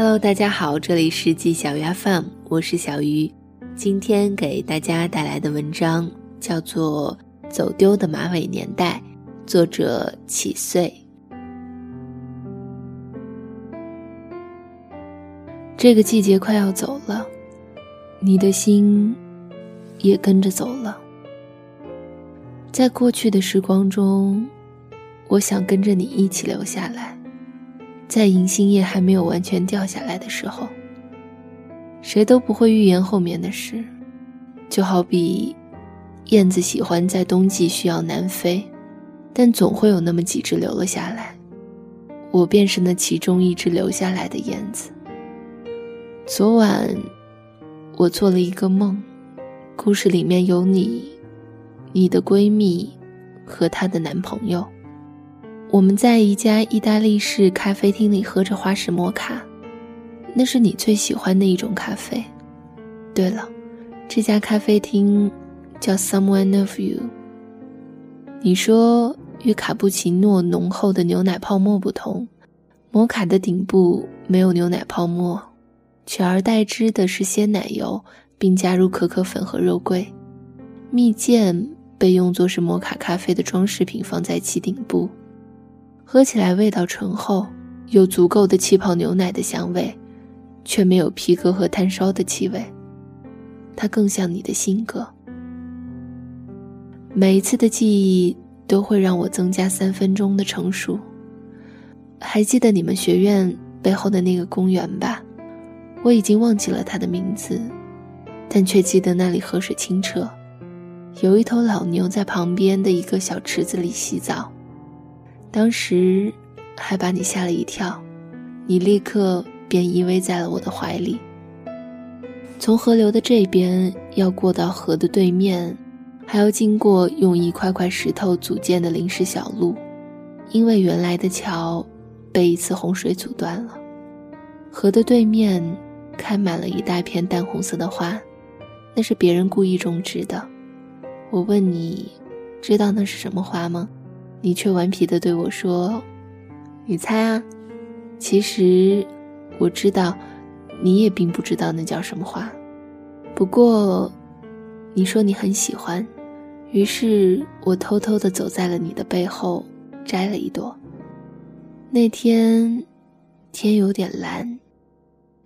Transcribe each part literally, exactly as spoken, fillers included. Hello， 大家好，这里是纪小鱼 F M， 我是小鱼。今天给大家带来的文章叫做《走丢的马尾年代》，作者启穗。这个季节快要走了，你的心也跟着走了。在过去的时光中，我想跟着你一起留下来，在银杏叶还没有完全掉下来的时候。谁都不会预言后面的事，就好比燕子喜欢在冬季需要南飞，但总会有那么几只留了下来，我便是那其中一只留下来的燕子。昨晚我做了一个梦，故事里面有你，你的闺蜜和她的男朋友。我们在一家意大利式咖啡厅里喝着花式摩卡，那是你最喜欢的一种咖啡。对了，这家咖啡厅叫 Someone of You。 你说与卡布奇诺浓厚的牛奶泡沫不同，摩卡的顶部没有牛奶泡沫，取而代之的是鲜奶油，并加入可可粉和肉桂。蜜饯被用作是摩卡咖啡的装饰品，放在其顶部，喝起来味道醇厚，有足够的气泡牛奶的香味，却没有皮革和炭烧的气味。它更像你的性格。每一次的记忆都会让我增加三分钟的成熟。还记得你们学院背后的那个公园吧？我已经忘记了它的名字，但却记得那里河水清澈，有一头老牛在旁边的一个小池子里洗澡。当时还把你吓了一跳，你立刻便依偎在了我的怀里。从河流的这边要过到河的对面，还要经过用一块块石头组建的临时小路，因为原来的桥被一次洪水阻断了。河的对面开满了一大片淡红色的花，那是别人故意种植的。我问你知道那是什么花吗？你却顽皮地对我说，你猜啊。其实我知道你也并不知道那叫什么花，不过你说你很喜欢，于是我偷偷地走在了你的背后，摘了一朵。那天天有点蓝，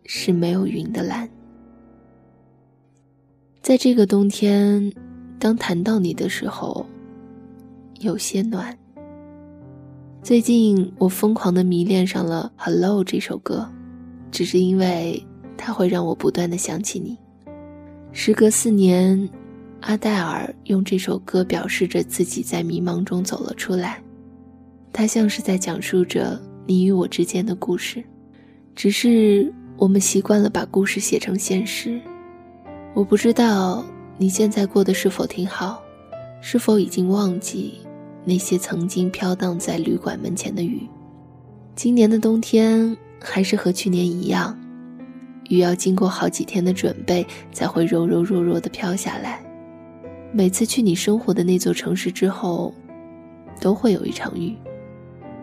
是没有云的蓝。在这个冬天，当谈到你的时候有些暖。最近我疯狂地迷恋上了 Hello 这首歌，只是因为它会让我不断地想起你。时隔四年，阿黛尔用这首歌表示着自己在迷茫中走了出来。它像是在讲述着你与我之间的故事，只是我们习惯了把故事写成现实。我不知道你现在过得是否挺好，是否已经忘记那些曾经飘荡在旅馆门前的雨。今年的冬天还是和去年一样，雨要经过好几天的准备才会柔柔弱弱地飘下来。每次去你生活的那座城市之后，都会有一场雨。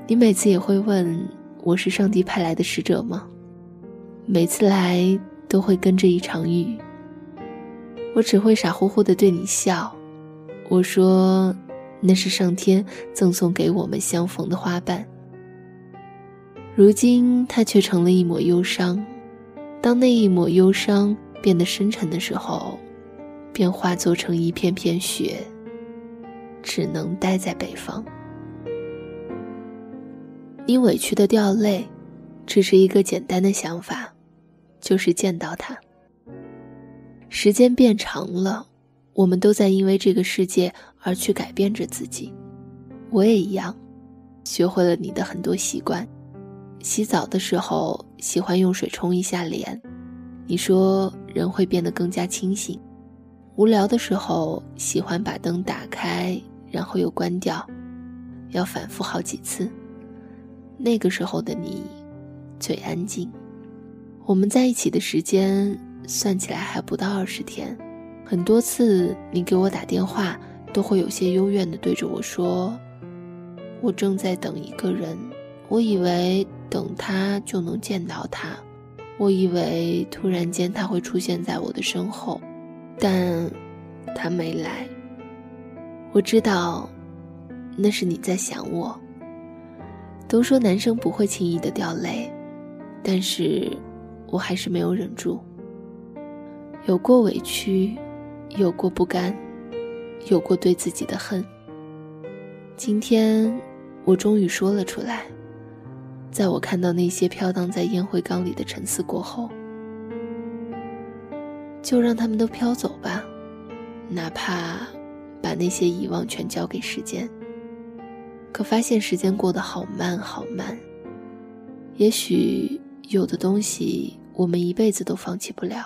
你每次也会问我是上帝派来的使者吗？每次来都会跟着一场雨。我只会傻乎乎地对你笑，我说那是上天赠送给我们相逢的花瓣。如今它却成了一抹忧伤，当那一抹忧伤变得深沉的时候，便化作成一片片雪，只能待在北方。你委屈的掉泪，只是一个简单的想法，就是见到它。时间变长了，我们都在因为这个世界而去改变着自己。我也一样，学会了你的很多习惯。洗澡的时候喜欢用水冲一下脸，你说人会变得更加清醒。无聊的时候喜欢把灯打开然后又关掉，要反复好几次。那个时候的你最安静。我们在一起的时间算起来还不到二十天，很多次你给我打电话都会有些幽怨地对着我说，我正在等一个人，我以为等他就能见到他，我以为突然间他会出现在我的身后，但他没来。我知道那是你在想我。都说男生不会轻易的掉泪，但是我还是没有忍住。有过委屈，有过不甘，有过对自己的恨。今天我终于说了出来，在我看到那些飘荡在烟灰缸里的沉思过后，就让他们都飘走吧，哪怕把那些遗忘全交给时间。可发现时间过得好慢好慢，也许有的东西我们一辈子都放弃不了，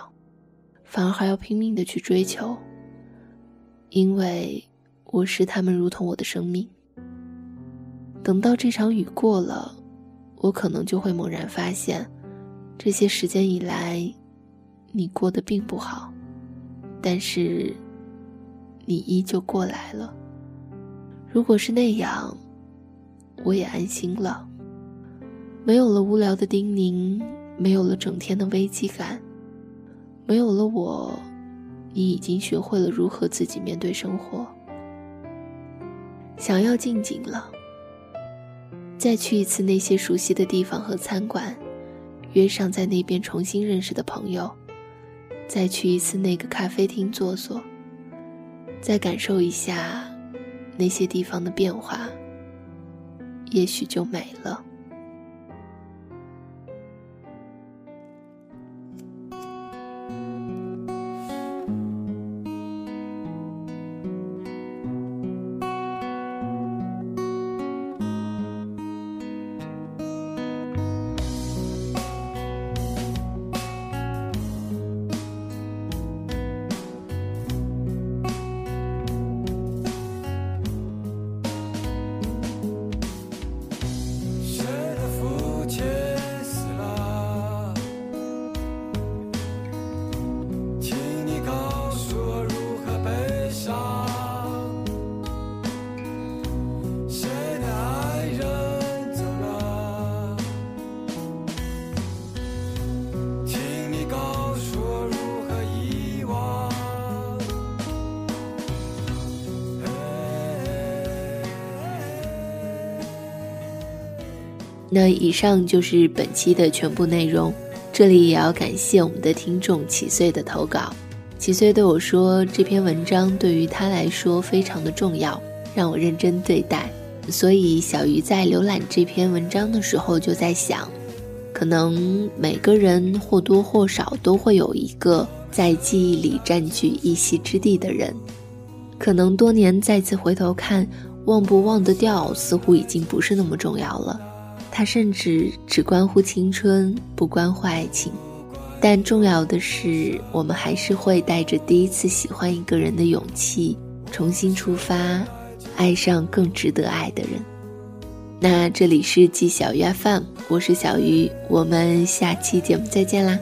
反而还要拼命地去追求，因为我视他们如同我的生命。等到这场雨过了，我可能就会猛然发现，这些时间以来你过得并不好，但是你依旧过来了。如果是那样，我也安心了。没有了无聊的叮咛，没有了整天的危机感，没有了我，你已经学会了如何自己面对生活。想要静静了，再去一次那些熟悉的地方和餐馆，约上在那边重新认识的朋友，再去一次那个咖啡厅坐坐，再感受一下那些地方的变化，也许就美了。那以上就是本期的全部内容，这里也要感谢我们的听众启穗的投稿。启穗对我说，这篇文章对于他来说非常的重要，让我认真对待。所以小鱼在浏览这篇文章的时候就在想，可能每个人或多或少都会有一个在记忆里占据一席之地的人，可能多年再次回头看，忘不忘得掉似乎已经不是那么重要了，它甚至只关乎青春，不关乎爱情。但重要的是，我们还是会带着第一次喜欢一个人的勇气，重新出发，爱上更值得爱的人。那这里是纪小鱼 F M， 我是小鱼，我们下期节目再见啦。